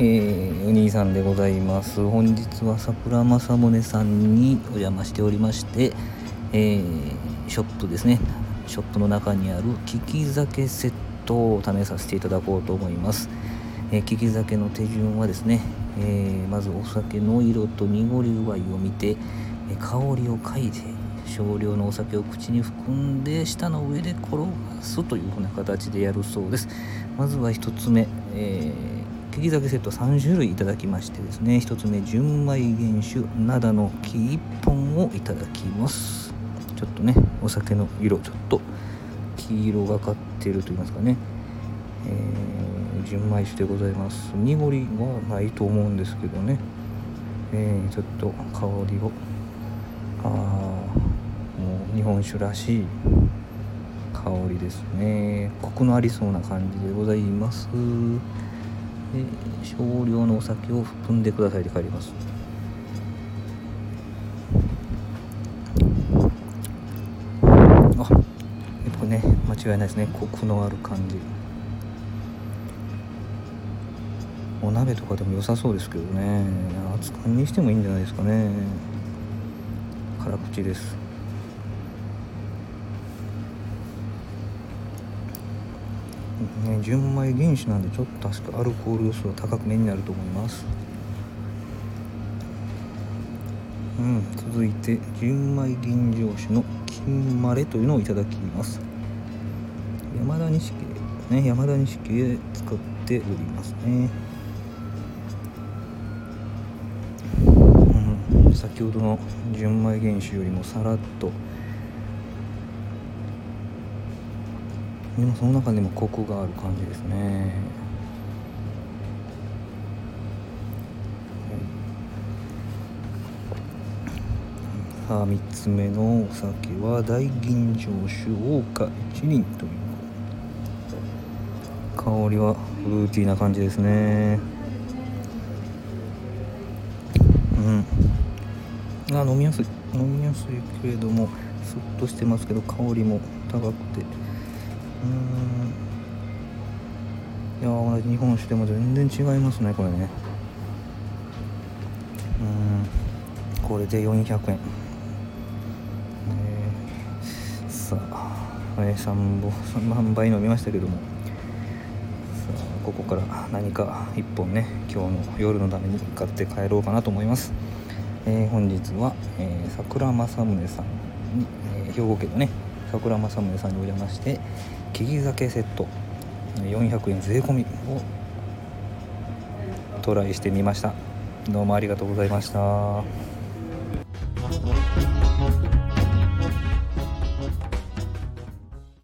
うにいさんでございます。本日は桜正宗さんにお邪魔しておりまして、ショップですね、ショップの中にある利き酒セットを試させていただこうと思います。利き酒の手順はですね、まずお酒の色と濁り具合を見て香りを嗅いで少量のお酒を口に含んで舌の上で転がすというふうな形でやるそうです。まずは1つ目、利き酒セット3種類いただきましてですね、1つ目純米原酒灘の木1本をいただきます。ちょっとねお酒の色ちょっと黄色がかっていると言いますかね、純米酒でございます。濁りはないと思うんですけどね、ちょっと香りをもう日本酒らしい香りですね。コクのありそうな感じでございます。で少量のお酒を含んでくださいって書いてます。あ、これね間違いないですね、コクのある感じ。お鍋とかでも良さそうですけどね、熱燗にしてもいいんじゃないですかね。辛口です。ね、純米原酒なんでちょっと確かアルコール度数は高めになると思います。続いて純米吟醸酒の金まれというのをいただきます。山田錦使っておりますね。先ほどの純米原酒よりもさらっと、でもその中でもコクがある感じですね。さあ3つ目のお酒は大吟醸酒大岡一輪という、香りはフルーティーな感じですね。飲みやすいけれどもスッとしてますけど香りも高くて、同じ日本酒でも全然違いますねこれね。これで400円。さあ3杯飲みましたけども、さあここから何か1本ね今日の夜のために買って帰ろうかなと思います。本日は、桜正宗さんに、兵庫県のね桜正宗さんにお邪魔して利き酒セット400円税込みをトライしてみました。どうもありがとうございました。